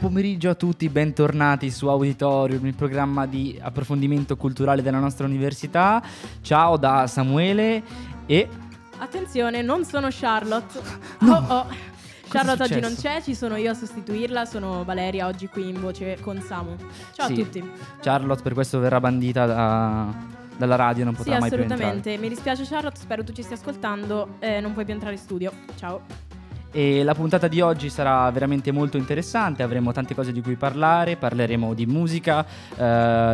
Pomeriggio a tutti, bentornati su Auditorium, il programma di approfondimento culturale della nostra università. Ciao da Samuele e... Attenzione, non sono Charlotte. No. Oh. Charlotte oggi non c'è, ci sono io a sostituirla, sono Valeria oggi qui in voce con Samu. Ciao sì, a tutti. Charlotte per questo verrà bandita dalla radio, non potrà mai più entrare. Sì, assolutamente. Mi dispiace Charlotte, spero tu ci stia ascoltando, non puoi più entrare in studio. Ciao. E la puntata di oggi sarà veramente molto interessante, avremo tante cose di cui parlare, parleremo di musica,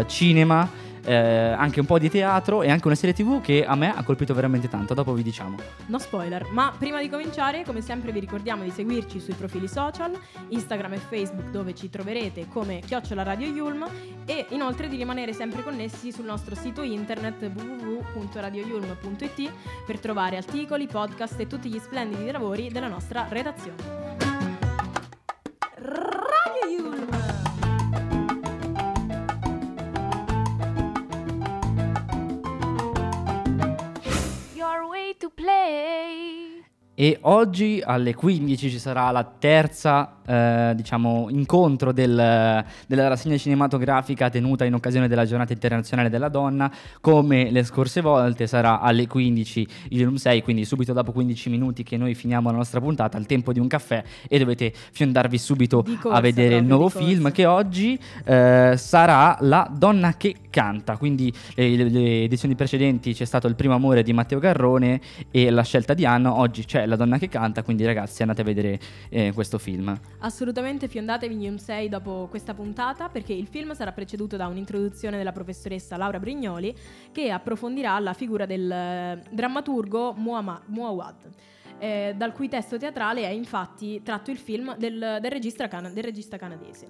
cinema, anche un po' di teatro e anche una serie TV che a me ha colpito veramente tanto, dopo vi diciamo. No spoiler, ma prima di cominciare come sempre vi ricordiamo di seguirci sui profili social, Instagram e Facebook dove ci troverete come @radioyulm e inoltre di rimanere sempre connessi sul nostro sito internet www.radioyulm.it per trovare articoli, podcast e tutti gli splendidi lavori della nostra redazione. Radio Yulm! Your way to play! E oggi alle 15 ci sarà la terza incontro della rassegna cinematografica tenuta in occasione della giornata internazionale della donna. Come le scorse volte sarà alle 15 il 6, quindi subito dopo 15 minuti che noi finiamo la nostra puntata, al tempo di un caffè, e dovete fiondarvi subito a vedere il nuovo film che oggi sarà La donna che canta. Quindi le edizioni precedenti c'è stato Il primo amore di Matteo Garrone e La scelta di Anna, oggi c'è La donna che canta, quindi ragazzi andate a vedere questo film. Assolutamente fiondatevi in Yumsei dopo questa puntata, perché il film sarà preceduto da un'introduzione della professoressa Laura Brignoli che approfondirà la figura del drammaturgo Muawad, dal cui testo teatrale è infatti tratto il film del regista canadese.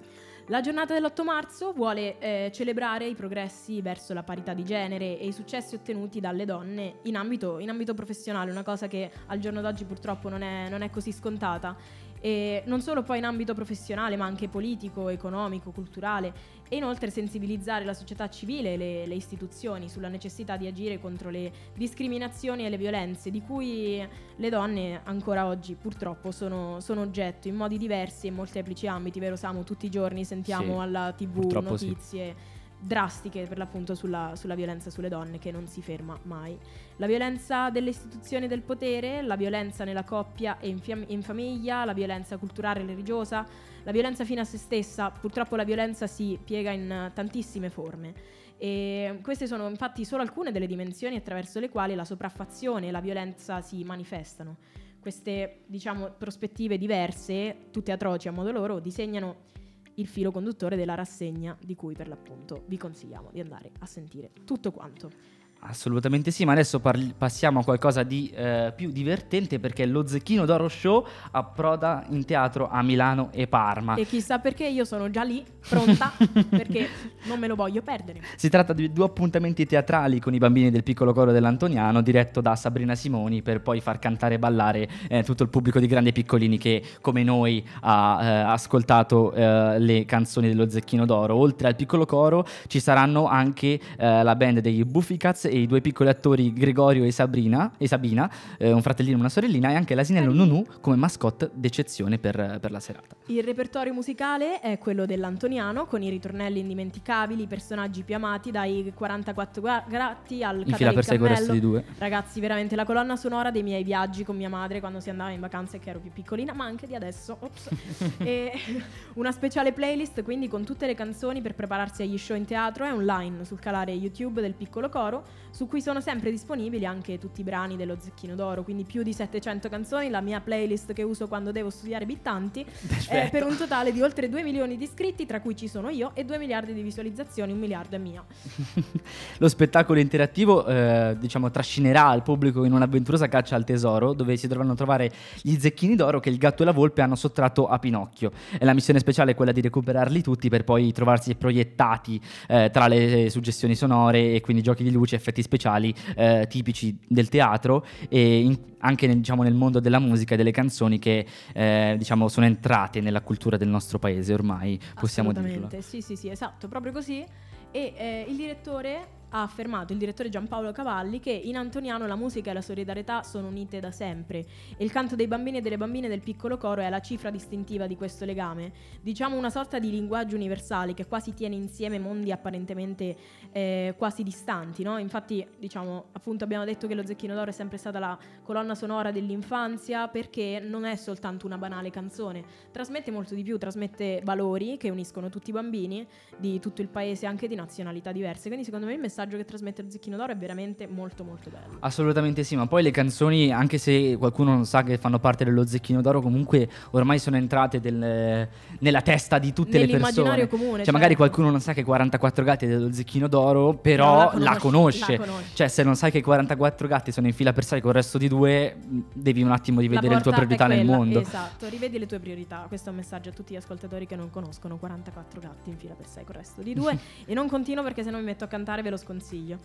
La giornata dell'8 marzo vuole celebrare i progressi verso la parità di genere e i successi ottenuti dalle donne in ambito professionale, una cosa che al giorno d'oggi purtroppo non è così scontata. E non solo poi in ambito professionale ma anche politico, economico, culturale, e inoltre sensibilizzare la società civile e le istituzioni sulla necessità di agire contro le discriminazioni e le violenze di cui le donne ancora oggi purtroppo sono oggetto in modi diversi e in molteplici ambiti, vero Samu? Tutti i giorni sentiamo alla TV notizie drastiche per l'appunto sulla violenza sulle donne che non si ferma mai. La violenza delle istituzioni del potere, la violenza nella coppia e in famiglia, la violenza culturale e religiosa, la violenza fino a se stessa. Purtroppo la violenza si piega in tantissime forme e queste sono infatti solo alcune delle dimensioni attraverso le quali la sopraffazione e la violenza si manifestano. Queste prospettive diverse, tutte atroci a modo loro, disegnano il filo conduttore della rassegna, di cui per l'appunto vi consigliamo di andare a sentire tutto quanto. Assolutamente sì, ma adesso passiamo a qualcosa di più divertente, perché lo Zecchino d'Oro Show approda in teatro a Milano e Parma. E chissà perché io sono già lì, pronta, perché non me lo voglio perdere. Si tratta di 2 appuntamenti teatrali con i bambini del Piccolo Coro dell'Antoniano, diretto da Sabrina Simoni, per poi far cantare e ballare tutto il pubblico di grandi e piccolini che, come noi, ha ascoltato le canzoni dello Zecchino d'Oro. Oltre al Piccolo Coro ci saranno anche la band degli Buffy Cats e i 2 piccoli attori Gregorio e Sabina, un fratellino e una sorellina, e anche l'asinello Nunu come mascotte d'eccezione per la serata. Il repertorio musicale è quello dell'Antoniano, con i ritornelli indimenticabili, i personaggi più amati, dai 44 gratti al Catalì di 2. Ragazzi, veramente la colonna sonora dei miei viaggi con mia madre quando si andava in vacanza e che ero più piccolina, ma anche di adesso. E una speciale playlist quindi con tutte le canzoni per prepararsi agli show in teatro è online sul canale YouTube del Piccolo Coro. su cui sono sempre disponibili anche tutti i brani dello Zecchino d'Oro, quindi più di 700 canzoni, la mia playlist che uso quando devo studiare bittanti, per un totale di oltre 2 milioni di iscritti, tra cui ci sono io, e 2 miliardi di visualizzazioni, 1 miliardo è mio. Lo spettacolo interattivo diciamo trascinerà il pubblico in un'avventurosa caccia al tesoro, dove si dovranno trovare gli Zecchini d'Oro che il gatto e la volpe hanno sottratto a Pinocchio, e la missione speciale è quella di recuperarli tutti per poi trovarsi proiettati tra le suggestioni sonore e quindi giochi di luce, effetti speciali tipici del teatro e anche diciamo nel mondo della musica e delle canzoni che diciamo sono entrate nella cultura del nostro paese ormai, possiamo dirlo. Assolutamente, sì, esatto, proprio così. E il direttore ha affermato, il direttore Gianpaolo Cavalli, che in Antoniano la musica e la solidarietà sono unite da sempre e il canto dei bambini e delle bambine del piccolo coro è la cifra distintiva di questo legame, diciamo una sorta di linguaggio universale che quasi tiene insieme mondi apparentemente quasi distanti, no? Infatti diciamo appunto abbiamo detto che lo Zecchino d'Oro è sempre stata la colonna sonora dell'infanzia, perché non è soltanto una banale canzone, trasmette molto di più, trasmette valori che uniscono tutti i bambini di tutto il paese, anche di nazionalità diverse, quindi secondo me il messaggio che trasmette lo Zecchino d'Oro è veramente molto molto bello. Assolutamente sì, ma poi le canzoni, anche se qualcuno non sa che fanno parte dello Zecchino d'Oro, comunque ormai sono entrate nella testa di tutte le persone, nell'immaginario comune, cioè certo. Magari qualcuno non sa che 44 gatti è dello Zecchino d'Oro, però no, la conosce. Cioè se non sai che 44 gatti sono in fila per sai con il resto di due, devi un attimo rivedere le tue priorità nel mondo. Esatto, rivedi le tue priorità, questo è un messaggio a tutti gli ascoltatori che non conoscono 44 gatti in fila per sai con il resto di due. E non continuo perché se no mi metto a cantare, ve lo sconsiglio.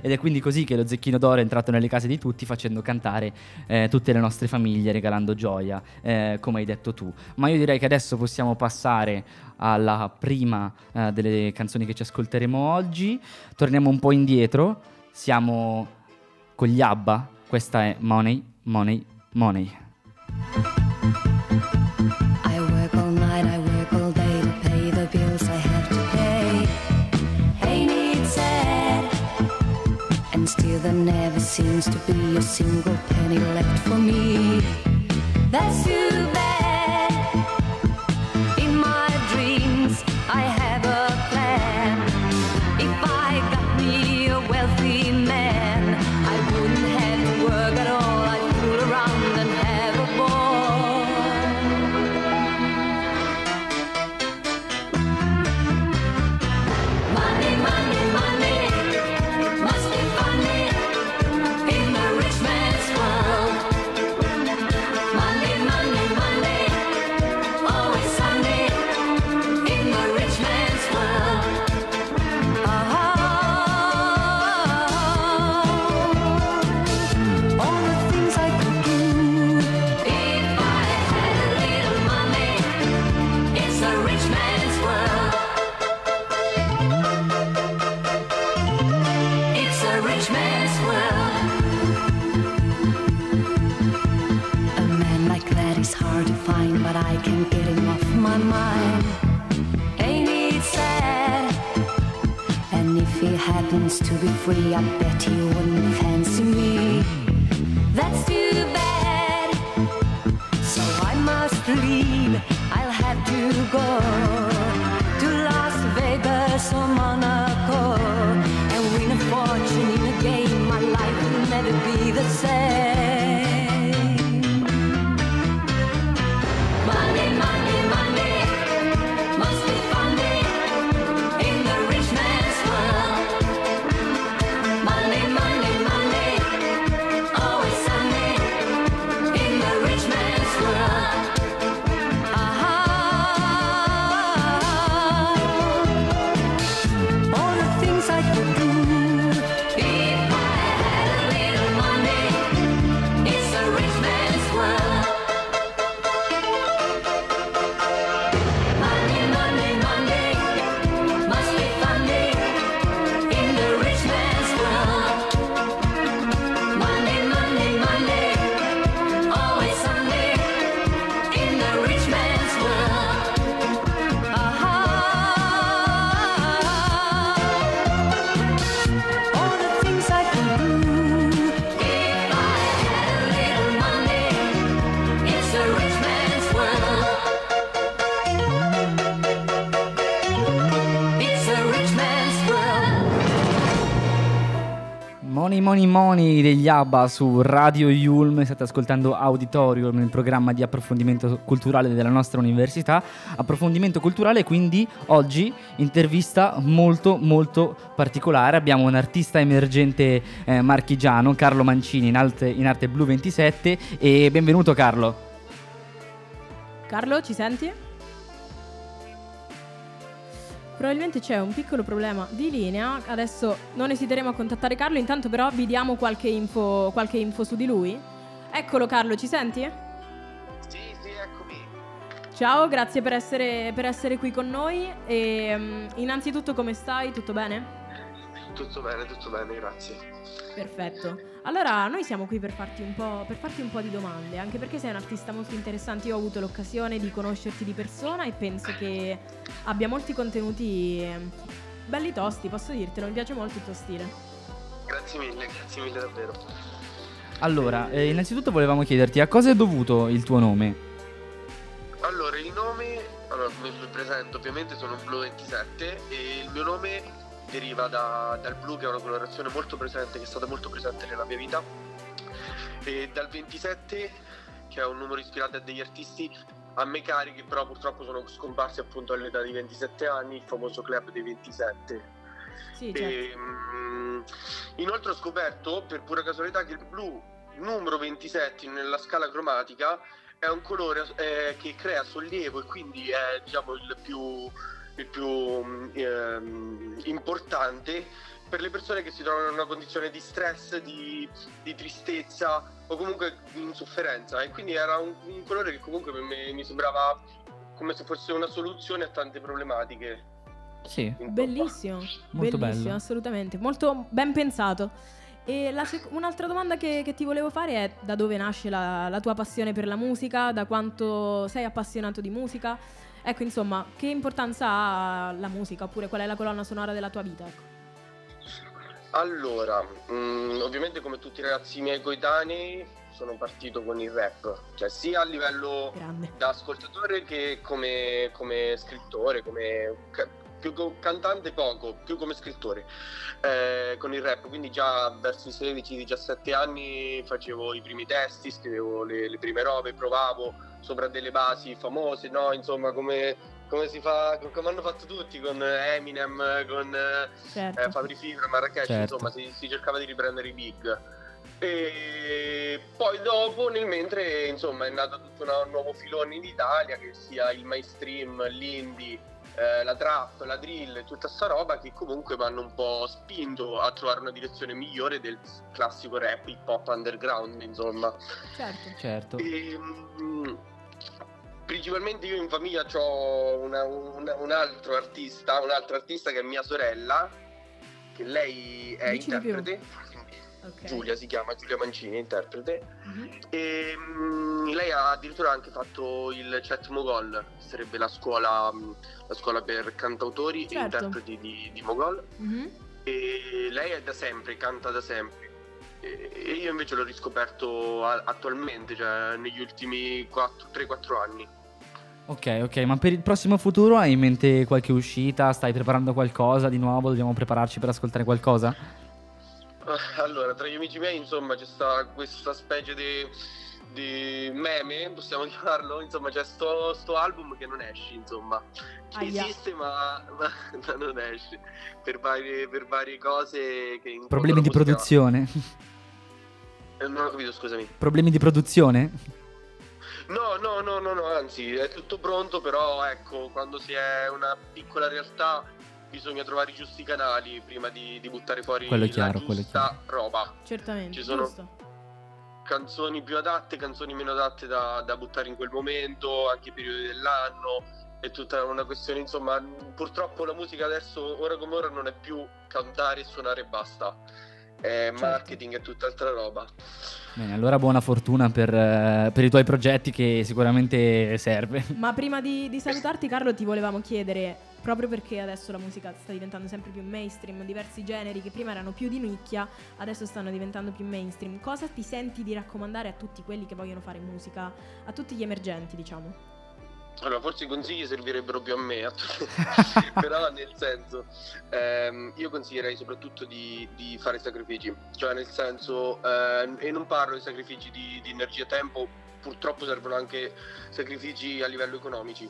Ed è quindi così che lo Zecchino d'Oro è entrato nelle case di tutti, facendo cantare tutte le nostre famiglie, regalando gioia, come hai detto tu. Ma io direi che adesso possiamo passare alla prima delle canzoni che ci ascolteremo oggi. Torniamo un po' indietro, siamo con gli ABBA, questa è Money, Money, Money. I work all night, I work all day to pay the bills I have to pay. Ain't it sad? And still there never seems to be a single penny left for me. That's too bad. In my dreams I have a plan. If I got me a wealthy man, I wouldn't have to work at all. I'd fool around and have a ball. Money, money, money, must be funny in the rich man's world. Money, money, money, always sunny in the rich man's world. Oh, all the things I could do if I had a little money. It's a rich man's world. It's a rich man's world. A man like that is hard to find, but I can't get him off my mind. Ain't it sad? And if he happens to be free, I bet he wouldn't fancy me. That's too bad. So I must leave. I'll have to go to Las Vegas or Monaco and win a fortune in a game. My life will never be the same. Money, money, money, must be funny in the rich man's world. Money, money, money, always sunny in the rich man's world. Ah, Money Money degli ABBA su Radio Yulm. State ascoltando Auditorium, il programma di approfondimento culturale della nostra università. Approfondimento culturale, quindi oggi intervista molto molto particolare. Abbiamo un artista emergente marchigiano, Carlo Mancini, in arte Blue 27. E benvenuto Carlo. Carlo, ci senti? Probabilmente c'è un piccolo problema di linea, adesso non esiteremo a contattare Carlo, intanto però vi diamo qualche info su di lui. Eccolo Carlo, ci senti? Sì, eccomi. Ciao, grazie per essere qui con noi e innanzitutto come stai? Tutto bene? Tutto bene, grazie. Perfetto. Allora, noi siamo qui per farti un po' di domande, anche perché sei un artista molto interessante. Io ho avuto l'occasione di conoscerti di persona e penso che abbia molti contenuti belli tosti, posso dirtelo, mi piace molto il tuo stile. Grazie mille davvero. Allora, innanzitutto volevamo chiederti a cosa è dovuto il tuo nome? Allora, mi presento, ovviamente sono Blue 27 e il mio nome deriva dal blu, che è una colorazione molto presente, che è stata molto presente nella mia vita, e dal 27, che è un numero ispirato a degli artisti a me cari, che però purtroppo sono scomparsi appunto all'età di 27 anni, il famoso club dei 27. Sì, certo. Inoltre ho scoperto per pura casualità che il blu numero 27 nella scala cromatica è un colore che crea sollievo, e quindi è, diciamo, il più importante per le persone che si trovano in una condizione di stress, di tristezza o comunque di insofferenza, e quindi era un colore che comunque per me mi sembrava come se fosse una soluzione a tante problematiche. Sì, bellissimo, molto bellissimo, bello. Assolutamente, molto ben pensato. E un'altra domanda che ti volevo fare è: da dove nasce la tua passione per la musica, da quanto sei appassionato di musica? Ecco, insomma, che importanza ha la musica, oppure qual è la colonna sonora della tua vita? Ecco. Allora, ovviamente come tutti i ragazzi miei coetanei sono partito con il rap, cioè sia a livello da ascoltatore che come scrittore, più cantante poco, più come scrittore, con il rap. Quindi già verso i 16-17 anni facevo i primi testi, scrivevo le prime robe, provavo sopra delle basi famose, no? Insomma, come si fa, come hanno fatto tutti, con Eminem, con certo. Fabri Fibra, Marracash, certo. Insomma, si cercava di riprendere i big. E poi dopo, nel mentre, insomma, è nato tutto un nuovo filone in Italia, che sia il mainstream, l'indie, la trap, la drill, tutta sta roba che comunque vanno un po' spinto a trovare una direzione migliore del classico rap, hip hop, underground, insomma. Certo. E, principalmente io in famiglia ho un'altra artista che è mia sorella, che lei è interprete, okay. Giulia Mancini, interprete, mm-hmm. E lei ha addirittura anche fatto il CET Mogol, sarebbe la scuola per cantautori, certo. E interpreti di Mogol, mm-hmm. E lei canta da sempre. E io invece l'ho riscoperto attualmente, cioè negli ultimi 3-4 anni. Ok, ma per il prossimo futuro hai in mente qualche uscita? Stai preparando qualcosa di nuovo? Dobbiamo prepararci per ascoltare qualcosa? Allora, tra gli amici miei, insomma, c'è sta questa specie di meme, possiamo chiamarlo, insomma, c'è sto album che non esce, insomma. Esiste, ma non esce per varie cose che problemi di produzione. Non ho capito, scusami. Problemi di produzione? No, anzi, è tutto pronto, però ecco, quando si è una piccola realtà bisogna trovare i giusti canali prima di buttare fuori la giusta roba. Certamente, ci sono canzoni più adatte, canzoni meno adatte da buttare in quel momento, anche i periodi dell'anno. È tutta una questione, insomma, purtroppo la musica adesso, ora come ora, non è più cantare, suonare e basta. Marketing è tutt'altra roba. Bene, allora buona fortuna per i tuoi progetti, che sicuramente serve. Ma prima di salutarti, Carlo, ti volevamo chiedere, proprio perché adesso la musica sta diventando sempre più mainstream, diversi generi che prima erano più di nicchia adesso stanno diventando più mainstream, cosa ti senti di raccomandare a tutti quelli che vogliono fare musica, a tutti gli emergenti, diciamo? Allora, forse i consigli servirebbero più a me, però nel senso, io consiglierei soprattutto di fare sacrifici, cioè nel senso, e non parlo di sacrifici di energia e tempo, purtroppo servono anche sacrifici a livello economici.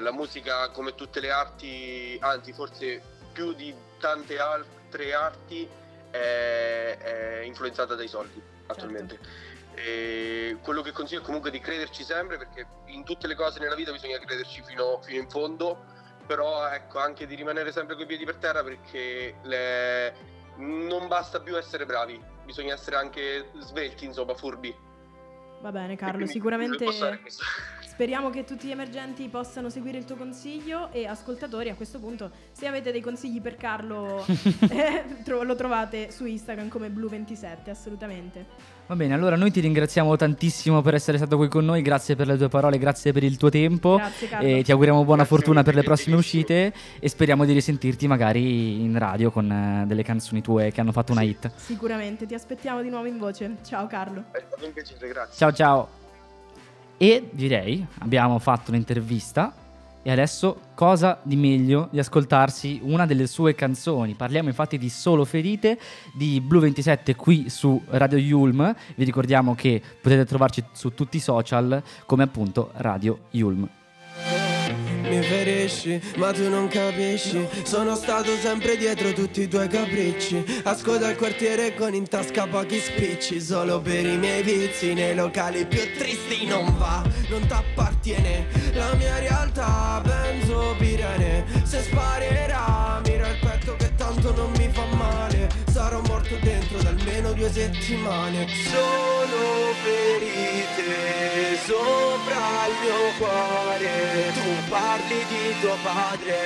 La musica, come tutte le arti, anzi forse più di tante altre arti, è influenzata dai soldi attualmente. Certo. E quello che consiglio è comunque di crederci sempre, perché in tutte le cose nella vita bisogna crederci fino in fondo, però ecco, anche di rimanere sempre coi piedi per terra, perché non basta più essere bravi, bisogna essere anche svelti, insomma, furbi. Va bene, Carlo, sicuramente speriamo che tutti gli emergenti possano seguire il tuo consiglio, e ascoltatori, a questo punto, se avete dei consigli per Carlo lo trovate su Instagram come Blue 27, assolutamente. Va bene, allora noi ti ringraziamo tantissimo per essere stato qui con noi, grazie per le tue parole, grazie per il tuo tempo. Grazie, Carlo. E ti auguriamo buona fortuna per le prossime uscite, e speriamo di risentirti magari in radio con delle canzoni tue che hanno fatto una hit. Sicuramente, ti aspettiamo di nuovo in voce. Ciao Carlo. È stato un piacere, grazie. Ciao ciao. E direi, abbiamo fatto un'intervista, e adesso cosa di meglio di ascoltarsi una delle sue canzoni. Parliamo infatti di Solo Ferite di Blue 27 qui su Radio Yulm. Vi ricordiamo che potete trovarci su tutti i social come appunto Radio Yulm. Mi ferisci, ma tu non capisci, sono stato sempre dietro tutti i tuoi capricci. Ascolta il quartiere con in tasca pochi spicci, solo per i miei vizi, nei locali più tristi. Non va, non t'appartiene la mia realtà, penso pirene. Se sparerà, mira il petto che tanto non mi fa male, sarò morto dentro da almeno 2 settimane. Sono ferite sopra il mio cuore, tu parli di tuo padre,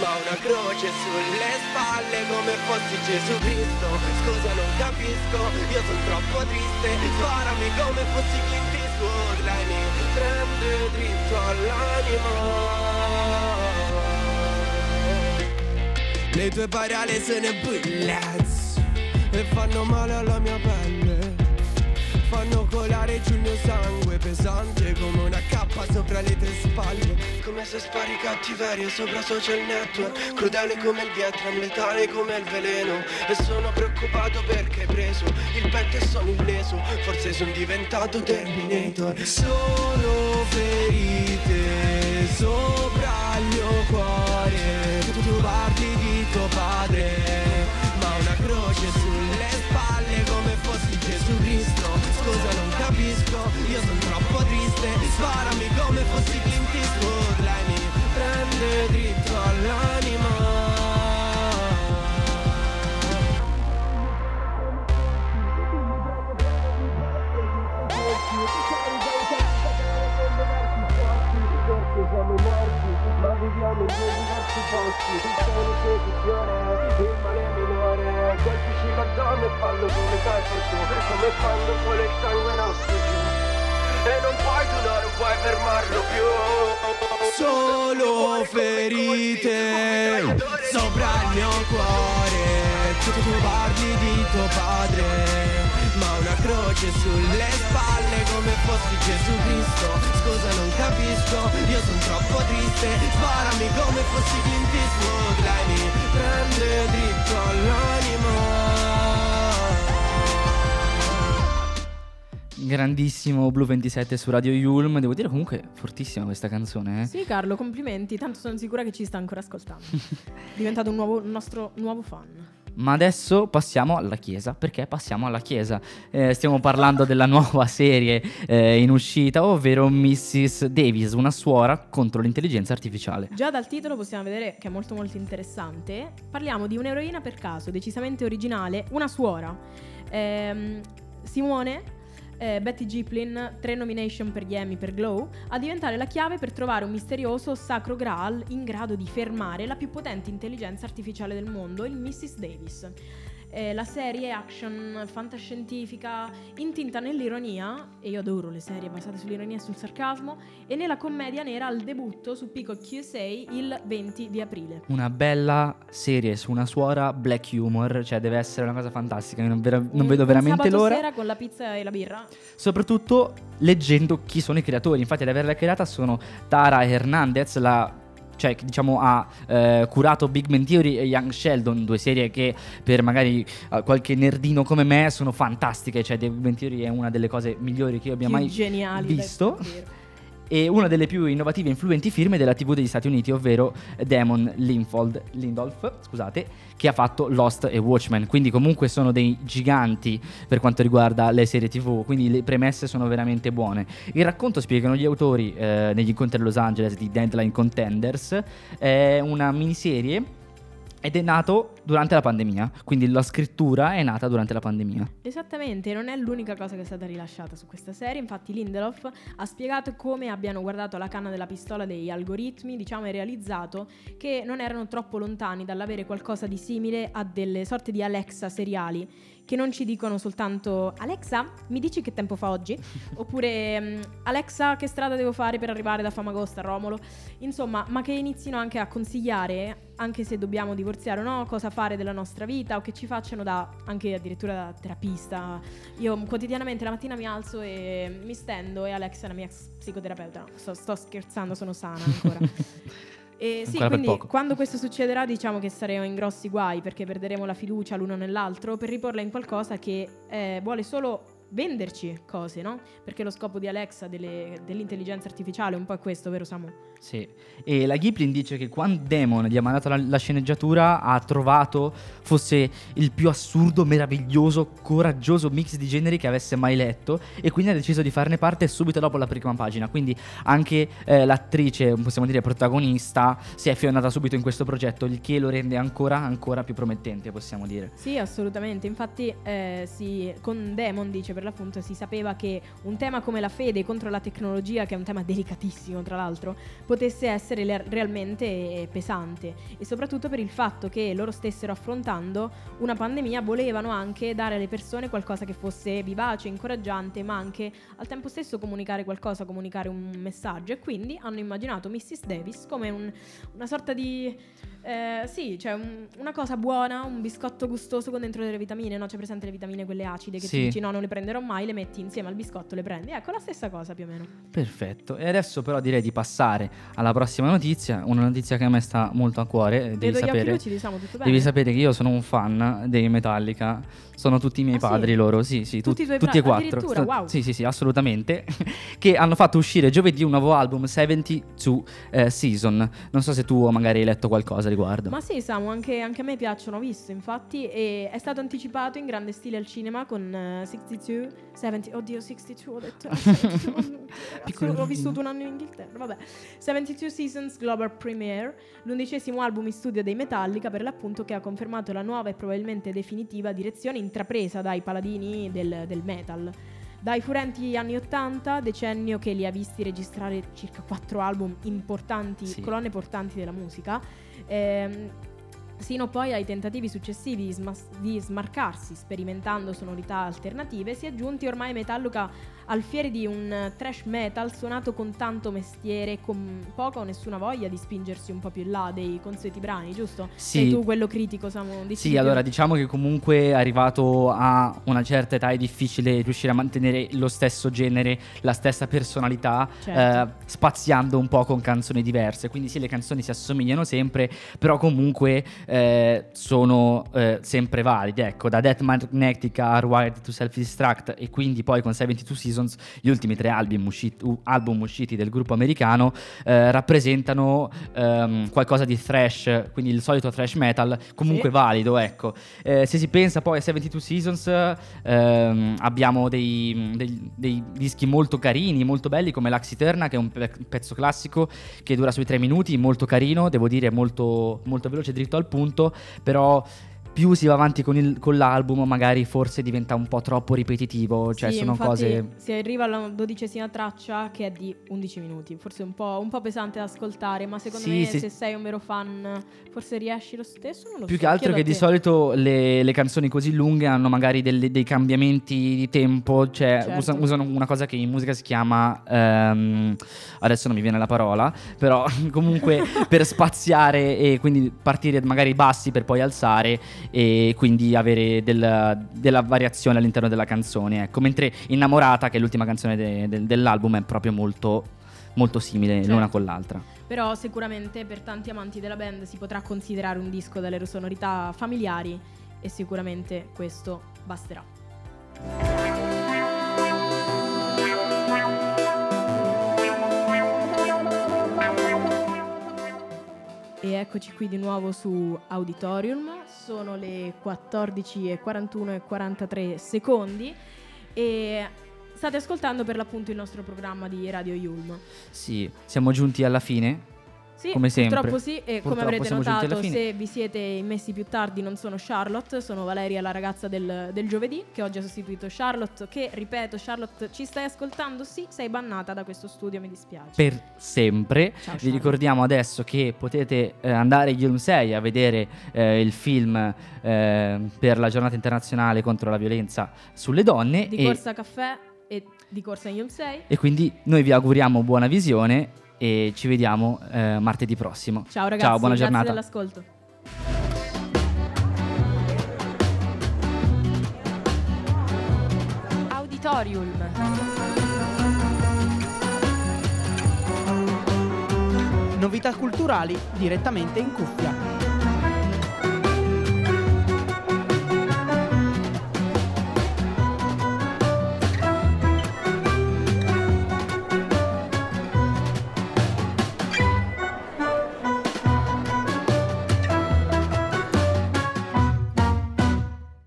ma una croce sulle spalle come fossi Gesù Cristo. Scusa, non capisco, io sono troppo triste, sparami come fossi Clint Eastwood, lei mi prende dritto all'anima. Le tue parole sono bullets e fanno male alla mia pelle, fanno colare giù il mio sangue pesante come una cappa sopra le tue spalle. Come se spari cattiveria sopra social network, crudele come il Vietnam, letale come il veleno. E sono preoccupato perché hai preso il petto e sono illeso, forse sono diventato Terminator. Sono ferite sopra il mio cuore, tu parli di tuo padre, ma una croce sulle spalle come fossi Gesù Cristo. Scusa, non capisco, io sono troppo triste, sparami come fossi Clint Eastwood, lei mi prende dritto all'anima. Siamo morti, ma viviamo in 2 diversi posti. Sono seduzione, il male è minore, colpisci la donna e fallo come fai per tu, come quando vuole il sangue nostro giù, e non puoi, tu non puoi fermarlo più. Solo ferite sopra il mio cuore, tu parli di tuo padre, ma una croce sulle spalle come fossi Gesù Cristo. Scusa, non capisco, io sono troppo triste, sparami come fossi Clint Eastwood, lei mi prende dritto all'anima. Grandissimo Blue 27 su Radio Yulm. Devo dire comunque fortissima questa canzone, eh? Sì Carlo, complimenti, tanto sono sicura che ci sta ancora ascoltando. È diventato un nostro nuovo fan. Ma adesso passiamo alla chiesa, perché passiamo alla chiesa. Stiamo parlando della nuova serie in uscita, ovvero Mrs. Davis, una suora contro l'intelligenza artificiale. Già dal titolo possiamo vedere che è molto molto interessante. Parliamo di un'eroina per caso, decisamente originale, una suora. Simone, Betty Gilpin, 3 nomination per gli Emmy per Glow, a diventare la chiave per trovare un misterioso sacro Graal in grado di fermare la più potente intelligenza artificiale del mondo, il Mrs. Davis. La serie è action, fantascientifica, intinta nell'ironia, e io adoro le serie basate sull'ironia e sul sarcasmo, e nella commedia nera al debutto su Pico QSA il 20 di aprile. Una bella serie su una suora, black humor, cioè deve essere una cosa fantastica, non vedo veramente l'ora. Sabato sera con la pizza e la birra. Soprattutto leggendo chi sono i creatori, infatti ad averla creata sono Tara Hernandez, ha curato Big Bang Theory e Young Sheldon, due serie che per magari qualche nerdino come me sono fantastiche. Cioè Big Bang Theory è una delle cose migliori che io abbia mai visto e una delle più innovative e influenti firme della TV degli Stati Uniti, ovvero Damon Lindelof, che ha fatto Lost e Watchmen, quindi comunque sono dei giganti per quanto riguarda le serie TV, quindi le premesse sono veramente buone. Il racconto, spiegano gli autori negli incontri a Los Angeles di Deadline Contenders, è una miniserie ed è nato durante la pandemia, quindi la scrittura è nata durante la pandemia. Esattamente, non è l'unica cosa che è stata rilasciata su questa serie, infatti Lindelof ha spiegato come abbiano guardato la canna della pistola degli algoritmi, e realizzato che non erano troppo lontani dall'avere qualcosa di simile a delle sorte di Alexa seriali, che non ci dicono soltanto Alexa, mi dici che tempo fa oggi? Oppure Alexa, che strada devo fare per arrivare da Famagosta a Romolo? Insomma, ma che inizino anche a consigliare, anche se dobbiamo divorziare o no, cosa fare della nostra vita, o che ci facciano anche addirittura da terapista. Io quotidianamente la mattina mi alzo e mi stendo e Alexa è la mia psicoterapeuta. Sto scherzando, sono sana ancora. E sì, quindi quando questo succederà diciamo che saremo in grossi guai, perché perderemo la fiducia l'uno nell'altro per riporla in qualcosa che vuole solo venderci cose, no? Perché lo scopo di Alexa, dell'intelligenza artificiale, un po' è questo, vero Samu? Sì, e la Gilpin dice che quando Damon gli ha mandato la sceneggiatura ha trovato fosse il più assurdo, meraviglioso, coraggioso mix di generi che avesse mai letto, e quindi ha deciso di farne parte subito dopo la prima pagina, quindi anche l'attrice, possiamo dire protagonista, si è fiondata subito in questo progetto, il che lo rende ancora più promettente, possiamo dire. Sì, assolutamente, infatti con Damon, dice, per l'appunto si sapeva che un tema come la fede contro la tecnologia, che è un tema delicatissimo tra l'altro, potesse essere realmente pesante, e soprattutto per il fatto che loro stessero affrontando una pandemia volevano anche dare alle persone qualcosa che fosse vivace, incoraggiante, ma anche al tempo stesso comunicare un messaggio, e quindi hanno immaginato Mrs. Davis come una sorta di una cosa buona, un biscotto gustoso con dentro delle vitamine, no? C'è presente le vitamine quelle acide che sì, ti dici no, non le prenderò mai, le metti insieme al biscotto, le prendi, ecco la stessa cosa più o meno. Perfetto, e adesso però direi di passare alla prossima notizia, una notizia che a me sta molto a cuore. Devi sapere che io sono un fan dei Metallica, sono tutti i miei padri, sì? Loro, sì, tutti e quattro. Wow. Sì, assolutamente. Che hanno fatto uscire giovedì un nuovo album, 72 Seasons. Non so se tu magari hai letto qualcosa a riguardo. Ma sì, Samu, anche a me piacciono, ho visto infatti, e è stato anticipato in grande stile al cinema con 62, ho detto 72. Ho vissuto un anno in Inghilterra, vabbè. 72 Seasons Global Premiere, l'11° album in studio dei Metallica per l'appunto, che ha confermato la nuova e probabilmente definitiva direzione intrapresa dai paladini del metal. Dai furenti anni 80, decennio che li ha visti registrare circa 4 album importanti, sì, colonne portanti della musica, sino poi ai tentativi successivi di smarcarsi sperimentando sonorità alternative, si è giunti ormai Metallica al fiere di un thrash metal suonato con tanto mestiere, con poca o nessuna voglia di spingersi un po' più in là dei consueti brani, giusto? Sì. Sei tu quello critico, Samu? Sì, allora diciamo che comunque è arrivato a una certa età, è difficile riuscire a mantenere lo stesso genere, la stessa personalità, certo, spaziando un po' con canzoni diverse, quindi sì, le canzoni si assomigliano sempre, però comunque sono sempre valide, ecco, da Death Magnetic a Hardwired to Self-Destruct, e quindi poi con 72 Seasons gli ultimi 3 album usciti del gruppo americano rappresentano qualcosa di thrash, quindi il solito thrash metal comunque, sì, valido, ecco. Se si pensa poi a 72 Seasons abbiamo dei dischi molto carini, molto belli, come Lux Eterna, che è un pezzo classico che dura sui 3 minuti, molto carino, devo dire, molto, molto veloce, dritto al punto, però più si va avanti con l'album magari forse diventa un po' troppo ripetitivo, cioè sì, sono cose... si arriva alla 12ª traccia che è di 11 minuti, forse un po' pesante da ascoltare, ma secondo me se sei un vero fan forse riesci lo stesso, non lo più so. Più che altro che di solito le canzoni così lunghe hanno magari dei cambiamenti di tempo, cioè certo. usano una cosa che in musica si chiama adesso non mi viene la parola, però comunque per spaziare e quindi partire magari bassi per poi alzare e quindi avere della variazione all'interno della canzone, ecco. Mentre Innamorata, che è l'ultima canzone dell'album, è proprio molto molto simile, certo, l'una con l'altra. Però sicuramente per tanti amanti della band si potrà considerare un disco dalle sonorità familiari e sicuramente questo basterà. E eccoci qui di nuovo su Auditorium, sono le 14:41:43 e state ascoltando per l'appunto il nostro programma di Radio Yulm. Sì, siamo giunti alla fine, sì, come sempre. Purtroppo sì, e purtroppo come avrete notato se vi siete immessi più tardi non sono Charlotte, sono Valeria, la ragazza del giovedì, che oggi ha sostituito Charlotte, che ripeto, Charlotte ci stai ascoltando? Sì, sei bannata da questo studio, mi dispiace. Per sempre. Ciao, vi ricordiamo adesso che potete andare Yulm 6 a vedere il film per la giornata internazionale contro la violenza sulle donne. Di Corsa Caffè. E di corsa in Yulm 6. E quindi noi vi auguriamo buona visione e ci vediamo martedì prossimo. Ciao ragazzi, ciao, buona giornata. Grazie dell'ascolto. Auditorium. Novità culturali direttamente in cuffia.